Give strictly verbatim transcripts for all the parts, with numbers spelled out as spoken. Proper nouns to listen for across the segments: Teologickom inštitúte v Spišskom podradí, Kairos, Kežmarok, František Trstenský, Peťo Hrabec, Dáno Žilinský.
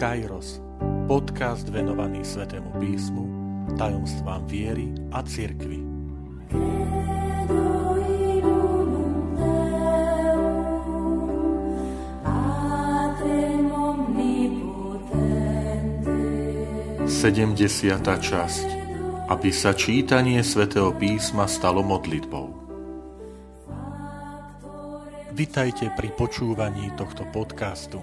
Kairos, podcast venovaný Svätému písmu, tajomstvám viery a cirkvi. sedemdesiata časť. Aby sa čítanie Svätého písma stalo modlitbou. Vitajte pri počúvaní tohto podcastu.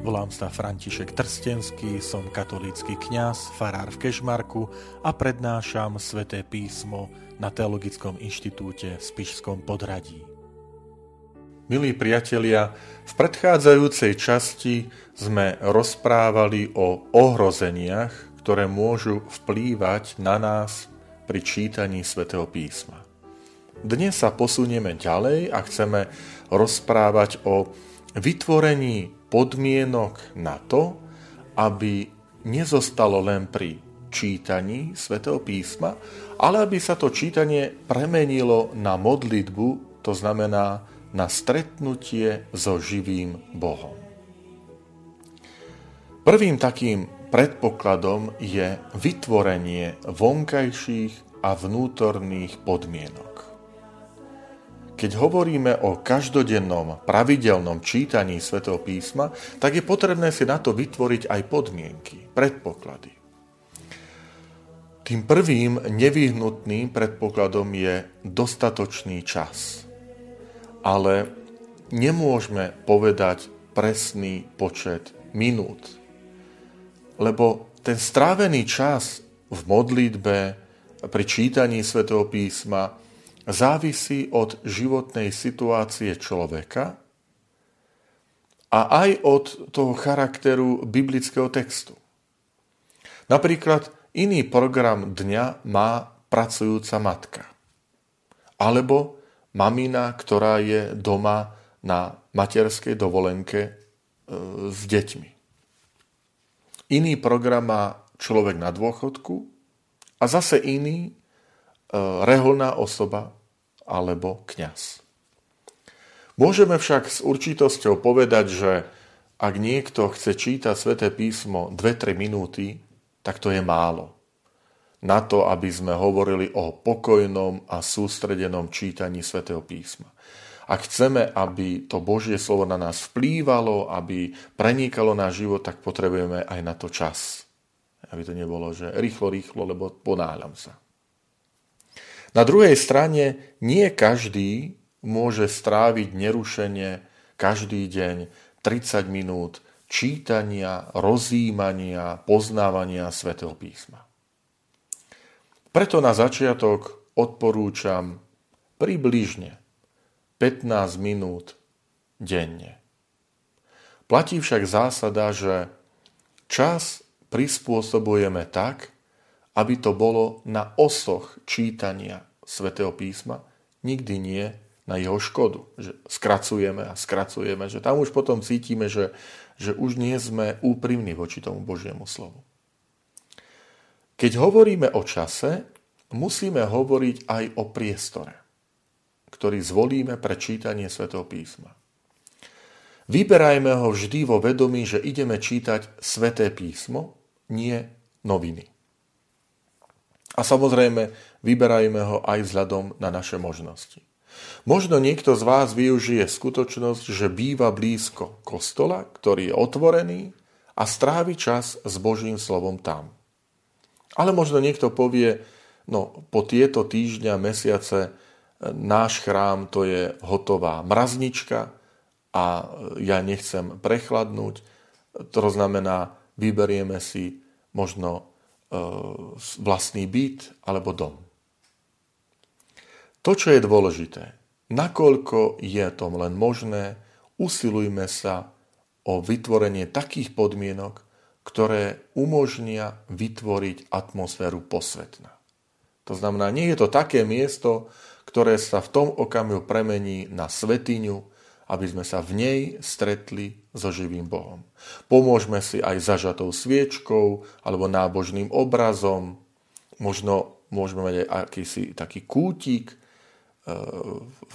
Volám sa František Trstenský, som katolícky kňaz, farár v Kežmarku a prednášam Sväté písmo na Teologickom inštitúte v Spišskom podradí. Milí priatelia, v predchádzajúcej časti sme rozprávali o ohrozeniach, ktoré môžu vplývať na nás pri čítaní Svätého písma. Dnes sa posunieme ďalej a chceme rozprávať o vytvorení podmienok na to, aby nezostalo len pri čítaní Svätého písma, ale aby sa to čítanie premenilo na modlitbu, to znamená na stretnutie so živým Bohom. Prvým takým predpokladom je vytvorenie vonkajších a vnútorných podmienok. Keď hovoríme o každodennom, pravidelnom čítaní Svätého písma, tak je potrebné si na to vytvoriť aj podmienky, predpoklady. Tým prvým nevyhnutným predpokladom je dostatočný čas. Ale nemôžeme povedať presný počet minút, lebo ten strávený čas v modlitbe, pri čítaní Svätého písma závisí od životnej situácie človeka a aj od toho charakteru biblického textu. Napríklad iný program dňa má pracujúca matka alebo mamina, ktorá je doma na materskej dovolenke s deťmi. Iný program má človek na dôchodku a zase iný reholná osoba alebo kňaz. Môžeme však s určitosťou povedať, že ak niekto chce čítať Sväté písmo dve tri minúty, tak to je málo. Na to, aby sme hovorili o pokojnom a sústredenom čítaní Svätého písma. Ak chceme, aby to Božie slovo na nás vplývalo, aby prenikalo náš život, tak potrebujeme aj na to čas. Aby to nebolo, že rýchlo, rýchlo, lebo ponáhľam sa. Na druhej strane, nie každý môže stráviť nerušene každý deň tridsať minút čítania, rozjímania, poznávania Svätého písma. Preto na začiatok odporúčam približne pätnásť minút denne. Platí však zásada, že čas prispôsobujeme tak, aby to bolo na osoch čítania Svätého písma, nikdy nie na jeho škodu. Že skracujeme a skracujeme, že tam už potom cítime, že, že už nie sme úprimní voči tomu Božiemu slovu. Keď hovoríme o čase, musíme hovoriť aj o priestore, ktorý zvolíme pre čítanie Svätého písma. Vyberajme ho vždy vo vedomí, že ideme čítať Sväté písmo, nie noviny. A samozrejme, vyberajme ho aj vzhľadom na naše možnosti. Možno niekto z vás využije skutočnosť, že býva blízko kostola, ktorý je otvorený a strávi čas s Božím slovom tam. Ale možno niekto povie, no po tieto týždňa, mesiace, náš chrám to je hotová mraznička a ja nechcem prechladnúť. To znamená, vyberieme si možno vlastný byt alebo dom. To, čo je dôležité, nakoľko je to len možné, usilujme sa o vytvorenie takých podmienok, ktoré umožnia vytvoriť atmosféru posvetná. To znamená, nie je to také miesto, ktoré sa v tom okamihu premení na svätyňu, aby sme sa v nej stretli so živým Bohom. Pomôžme si aj zažatou sviečkou alebo nábožným obrazom. Možno môžeme mať aj akýsi taký kútik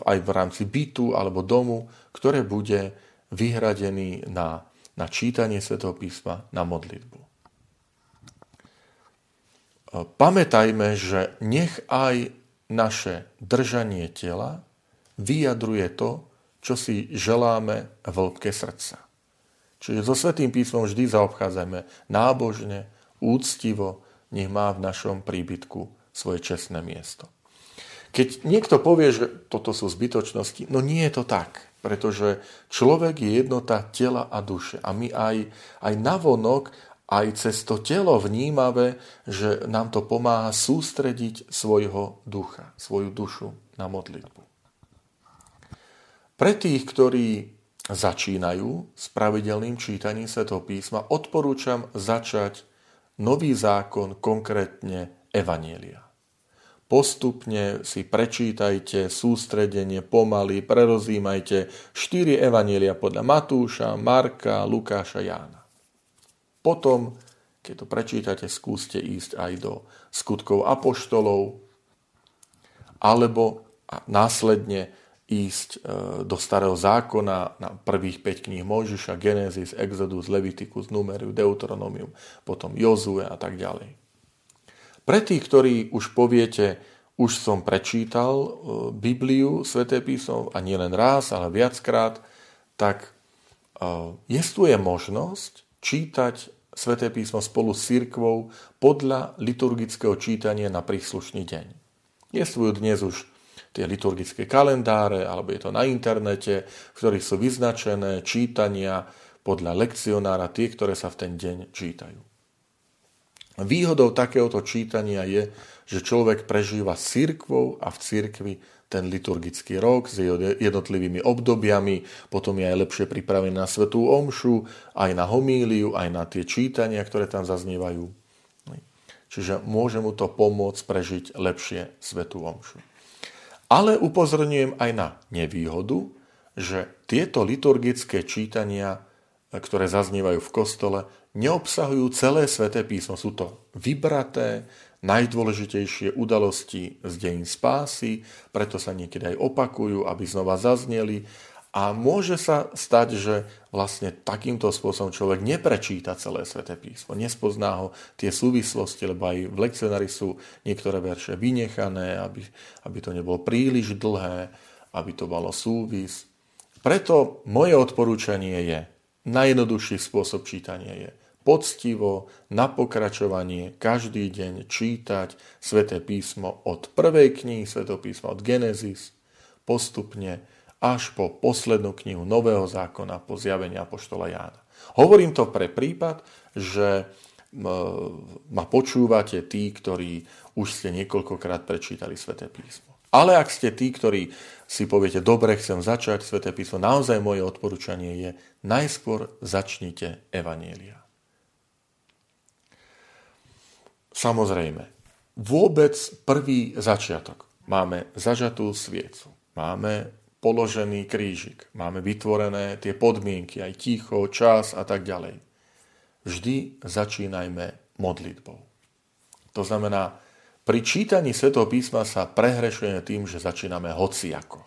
aj v rámci bytu alebo domu, ktoré bude vyhradený na na čítanie Svätého písma, na modlitbu. Pamätajme, že nech aj naše držanie tela vyjadruje to, čo si želáme v hĺbke srdca. Čiže so Svätým písmom vždy zaobchádzame nábožne, úctivo, nech má v našom príbytku svoje čestné miesto. Keď niekto povie, že toto sú zbytočnosti, no nie je to tak, pretože človek je jednota tela a duše. A my aj, aj navonok, aj cez to telo vnímame, že nám to pomáha sústrediť svojho ducha, svoju dušu na modlitbu. Pre tých, ktorí začínajú s pravidelným čítaním Svätého písma, odporúčam začať Nový zákon, konkrétne Evanjelia. Postupne si prečítajte sústredenie, pomaly prerozímajte štyri evanjelia podľa Matúša, Marka, Lukáša, Jána. Potom, keď to prečítate, skúste ísť aj do skutkov apoštolov, alebo následne ísť do Starého zákona na prvých päť kníh Mojžiša, Genézis, Exodus, Leviticus, Numerium, Deuteronomium, potom Jozue a tak ďalej. Pre tých, ktorí už poviete, už som prečítal Bibliu, Sväté písmo, a nie len raz, ale viackrát, tak existuje možnosť čítať Sväté písmo spolu s cirkvou podľa liturgického čítania na príslušný deň. Existujú dnes už tie liturgické kalendáre, alebo je to na internete, v ktorých sú vyznačené čítania podľa lekcionára, tie, ktoré sa v ten deň čítajú. Výhodou takéhoto čítania je, že človek prežíva s cirkvou a v cirkvi ten liturgický rok s jednotlivými obdobiami, potom je aj lepšie pripravený na svätú omšu, aj na homíliu, aj na tie čítania, ktoré tam zaznievajú. Čiže môže mu to pomôcť prežiť lepšie svätú omšu. Ale upozorňujem aj na nevýhodu, že tieto liturgické čítania, ktoré zaznievajú v kostole, neobsahujú celé Sväté písmo. Sú to vybraté, najdôležitejšie udalosti z dejín spásy, preto sa niekedy aj opakujú, aby znova zazneli. A môže sa stať, že vlastne takýmto spôsobom človek neprečíta celé Sväté písmo, nespozná ho tie súvislosti, lebo aj v lekcionári sú niektoré verše vynechané, aby, aby to nebolo príliš dlhé, aby to malo súvis. Preto moje odporúčanie je, najjednoduchší spôsob čítania je poctivo, na pokračovanie, každý deň čítať Sväté písmo od prvej knihy, Svätého písma od Genesis, postupne až po poslednú knihu Nového zákona, po zjavení apoštola Jána. Hovorím to pre prípad, že ma počúvate tí, ktorí už ste niekoľkokrát prečítali Sväté písmo. Ale ak ste tí, ktorí si poviete, dobre, chcem začať Sväté písmo, naozaj moje odporúčanie je, najskôr začnite evanjelia. Samozrejme, vôbec prvý začiatok. Máme zažatú sviecu, máme položený krížik, máme vytvorené tie podmienky, aj ticho, čas a tak ďalej. Vždy začínajme modlitbou. To znamená, pri čítaní Svätého písma sa prehrešujeme tým, že začíname hociako.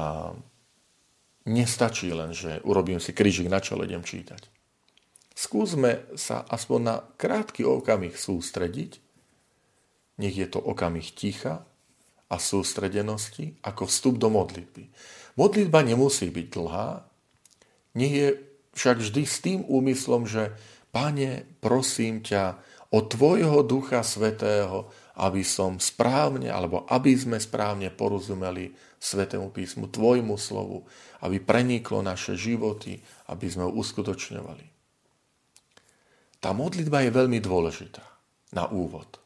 A nestačí len, že urobím si krížik na čele, idem čítať. Skúsme sa aspoň na krátky okamih sústrediť. Nech je to okamih ticha a sústredenosti ako vstup do modlitby. Modlitba nemusí byť dlhá, nie je však vždy s tým úmyslom, že Pane, prosím ťa, o Tvojho Ducha Svätého, aby som správne, alebo aby sme správne porozumeli Svätému písmu, Tvojmu slovu, aby preniklo naše životy, aby sme ho uskutočňovali. Tá modlitba je veľmi dôležitá na úvod,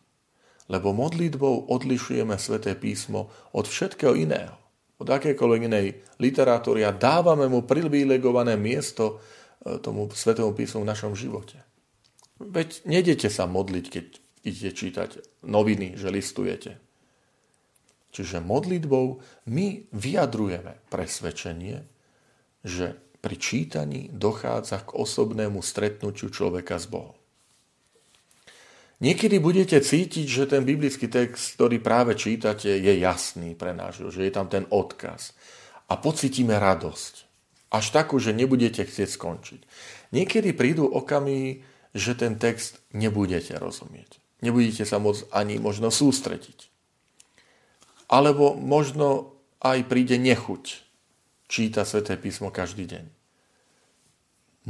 lebo modlitbou odlišujeme Sväté písmo od všetkého iného, od akékoľvek inej literatúry a dávame mu privilegované miesto tomu Svätému písmu v našom živote. Veď nejdete sa modliť, keď idete čítať noviny, že listujete. Čiže modlitbou my vyjadrujeme presvedčenie, že pri čítaní dochádza k osobnému stretnutiu človeka s Bohom. Niekedy budete cítiť, že ten biblický text, ktorý práve čítate, je jasný pre nášho, že je tam ten odkaz. A pocítime radosť. Až takú, že nebudete chcieť skončiť. Niekedy prídu okamihy, že ten text nebudete rozumieť. Nebudete sa môcť ani možno sústrediť. Alebo možno aj príde nechuť číta Sväté písmo každý deň.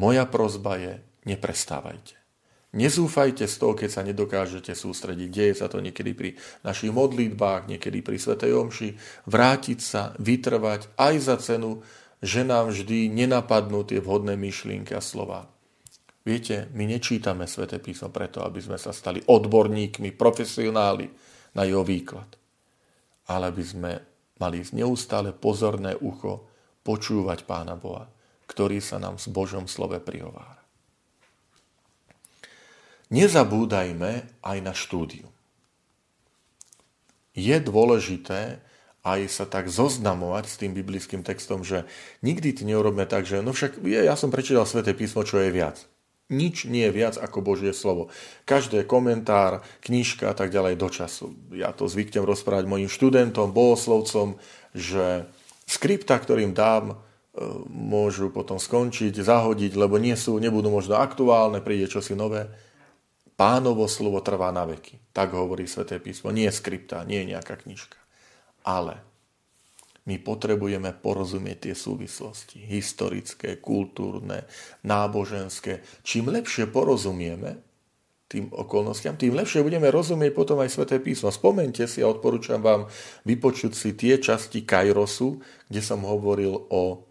Moja prosba je, neprestávajte. Nezúfajte z toho, keď sa nedokážete sústrediť. Deje sa to niekedy pri našich modlitbách, niekedy pri svätej omši. Vrátiť sa, vytrvať aj za cenu, že nám vždy nenapadnú tie vhodné myšlienky a slova. Viete, my nečítame Sväté písmo preto, aby sme sa stali odborníkmi, profesionáli na jeho výklad. Ale aby sme mali neustále pozorné ucho počúvať Pána Boha, ktorý sa nám v Božom slove prihovára. Nezabúdajme aj na štúdium. Je dôležité aj sa tak zoznamovať s tým biblickým textom, že nikdy to neurobme tak, že no však ja som prečítal Sväté písmo, čo je viac. Nič nie je viac ako Božie slovo. Každý komentár, knižka a tak ďalej do času. Ja to zvyknem rozprávať mojim študentom, bohoslovcom, že skripta, ktorým dám, môžu potom skončiť, zahodiť, lebo nie sú, nebudú možno aktuálne, príde čosi nové. Pánovo slovo trvá na veky. Tak hovorí Sväté písmo. Nie je skripta, nie je nejaká knižka. Ale my potrebujeme porozumieť tie súvislosti. Historické, kultúrne, náboženské. Čím lepšie porozumieme tým okolnostiam, tým lepšie budeme rozumieť potom aj Sväté písmo. Spomeňte si a odporúčam vám vypočuť si tie časti Kairosu, kde som hovoril o,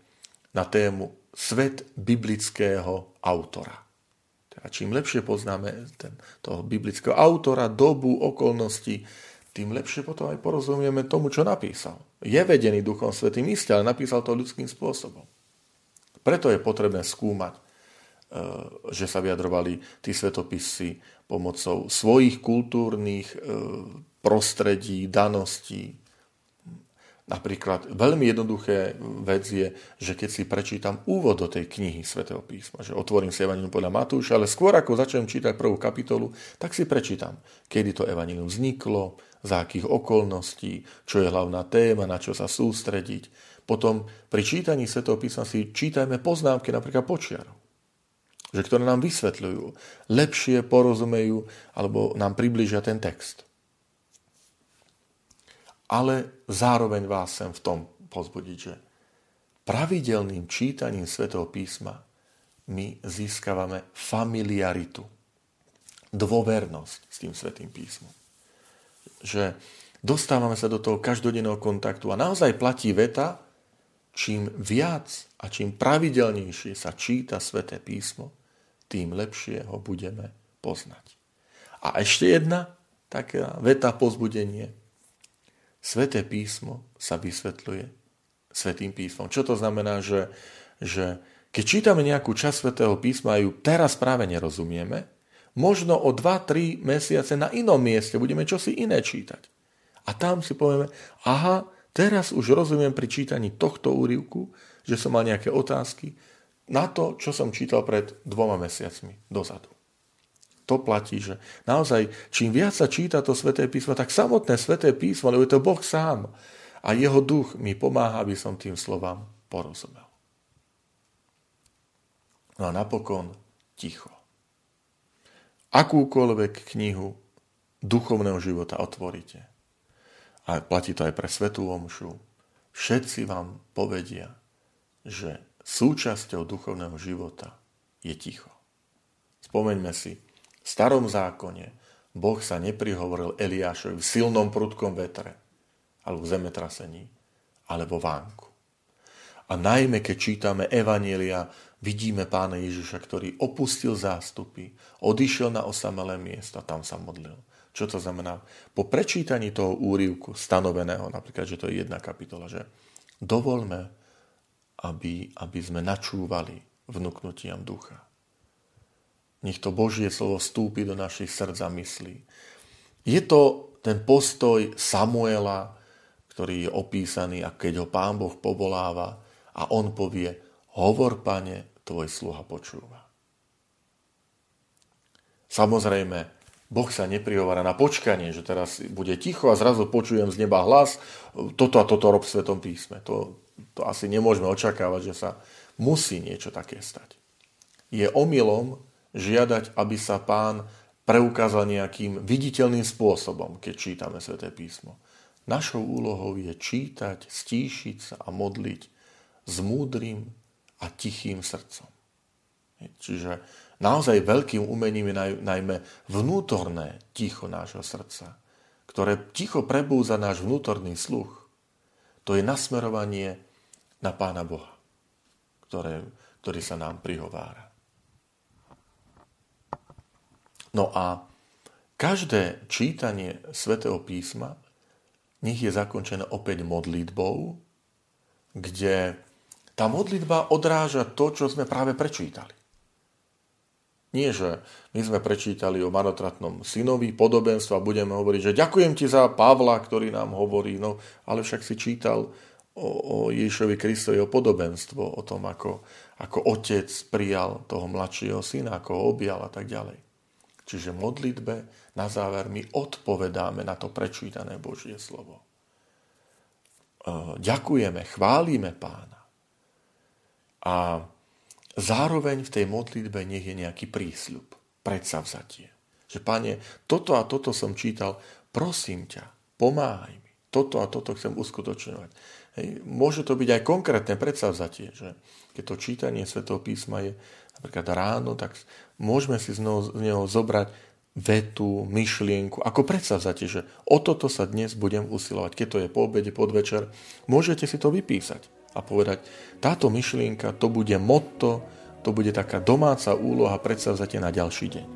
na tému svet biblického autora. A čím lepšie poznáme ten, toho biblického autora, dobu, okolnosti, tým lepšie potom aj porozumieme tomu, čo napísal. Je vedený Duchom Svätým iste, ale napísal to ľudským spôsobom. Preto je potrebné skúmať, že sa vyjadrovali tí svetopisci pomocou svojich kultúrnych prostredí, daností. Napríklad veľmi jednoduché vec je, že keď si prečítam úvod do tej knihy Svätého písma, že otvorím si Evanjelium podľa Matúša, ale skôr ako začnem čítať prvú kapitolu, tak si prečítam, kedy to Evanjelium vzniklo, za akých okolností, čo je hlavná téma, na čo sa sústrediť. Potom pri čítaní Svätého písma si čítajme poznámky napríklad počiarov, že ktoré nám vysvetľujú, lepšie porozumejú alebo nám priblížia ten text. Ale zároveň vás sem v tom pozbudiť, že pravidelným čítaním Svätého písma my získavame familiaritu, dôvernosť s tým Svätým písmom. Že dostávame sa do toho každodenného kontaktu a naozaj platí veta, čím viac a čím pravidelnejšie sa číta Sväté písmo, tým lepšie ho budeme poznať. A ešte jedna taká veta pozbudenie. Sväté písmo sa vysvetľuje Svätým písmom. Čo to znamená, že, že keď čítame nejakú časť Svätého písma a ju teraz práve nerozumieme, možno o dva tri mesiace na inom mieste budeme čosi iné čítať. A tam si povieme, aha, teraz už rozumiem pri čítaní tohto úryvku, že som mal nejaké otázky na to, čo som čítal pred dvoma mesiacmi dozadu. To platí, že naozaj, čím viac sa číta to Sväté písmo, tak samotné Sväté písmo, lebo je to Boh sám a jeho duch mi pomáha, aby som tým slovám porozumel. No a napokon ticho. Akúkoľvek knihu duchovného života otvoríte, a platí to aj pre svätú omšu, všetci vám povedia, že súčasťou duchovného života je ticho. Spomeňme si, v starom zákone Boh sa neprihovoril Eliášovi v silnom prudkom vetre alebo v zemetrasení, ale vo vánku. A najmä, keď čítame Evanielia, vidíme Pána Ježiša, ktorý opustil zástupy, odišiel na osamelé miesto, tam sa modlil. Čo to znamená? Po prečítaní toho úryvku stanoveného, napríklad, že to je jedna kapitola, že dovolme, aby, aby sme načúvali vnuknutiam ducha. Nech to Božie slovo vstúpi do našich srdc a myslí. Je to ten postoj Samuela, ktorý je opísaný, a keď ho Pán Boh povoláva a on povie, hovor, Pane, tvoj sluha počúva. Samozrejme, Boh sa neprihovára na počkanie, že teraz bude ticho a zrazu počujem z neba hlas, toto a toto rob v Svätom písme. To, to asi nemôžeme očakávať, že sa musí niečo také stať. Je omylom žiadať, aby sa Pán preukázal nejakým viditeľným spôsobom, keď čítame Sväté písmo. Našou úlohou je čítať, stíšiť sa a modliť s múdrym a tichým srdcom. Čiže naozaj veľkým umením je najmä vnútorné ticho nášho srdca, ktoré ticho prebúza náš vnútorný sluch. To je nasmerovanie na Pána Boha, ktoré, ktorý sa nám prihovára. No a každé čítanie Svätého písma nech je zakončené opäť modlitbou, kde tá modlitba odráža to, čo sme práve prečítali. Nie, že my sme prečítali o marnotratnom synovi podobenstvo a budeme hovoriť, že ďakujem ti za Pavla, ktorý nám hovorí, no ale však si čítal o, o Ježišovi Kristovi, o podobenstvo, o tom, ako, ako otec prijal toho mladšieho syna, ako ho objal a tak ďalej. Čiže v modlitbe na záver my odpovedáme na to prečítané Božie slovo. Ďakujeme, chválime Pána. A zároveň v tej modlitbe nech je nejaký prísľub, predsavzatie. Že Pane, toto a toto som čítal, prosím ťa, pomáhaj mi. Toto a toto chcem uskutočňovať. Hej. Môže to byť aj konkrétne predsavzatie, že keď to čítanie Svätého písma je napríklad ráno, tak môžeme si z neho zobrať vetu, myšlienku, ako predsavzatie, že o toto sa dnes budem usilovať. Keď to je po obede, podvečer, môžete si to vypísať a povedať, táto myšlienka, to bude motto, to bude taká domáca úloha, predsavzatie na ďalší deň.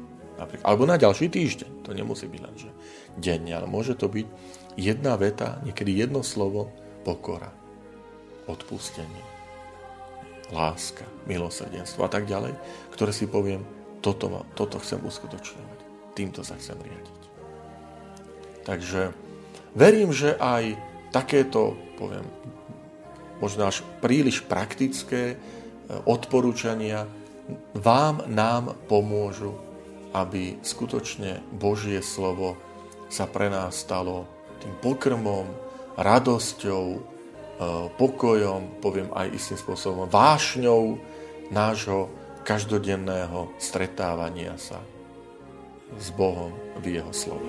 Napríklad, alebo na ďalší týždeň. To nemusí byť len, že denne, ale môže to byť jedna veta, niekedy jedno slovo, pokora, odpustenie, láska, milosrdenstvo a tak ďalej, ktoré si poviem, toto, ma, toto chcem uskutočňovať, týmto sa chcem riadiť. Takže verím, že aj takéto, poviem, možno až príliš praktické odporúčania vám, nám pomôžu, aby skutočne Božie slovo sa pre nás stalo tým pokrmom, radosťou, pokojom, poviem aj istým spôsobom, vášňou nášho každodenného stretávania sa s Bohom v jeho slove.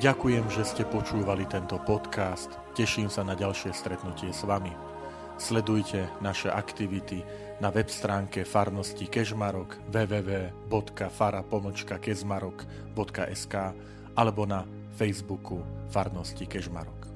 Ďakujem, že ste počúvali tento podcast. Teším sa na ďalšie stretnutie s vami. Sledujte naše aktivity na web stránke farnosti Kežmarok w w w bodka fara pomlčka kežmarok bodka es ka alebo na Facebooku farnosti Kežmarok.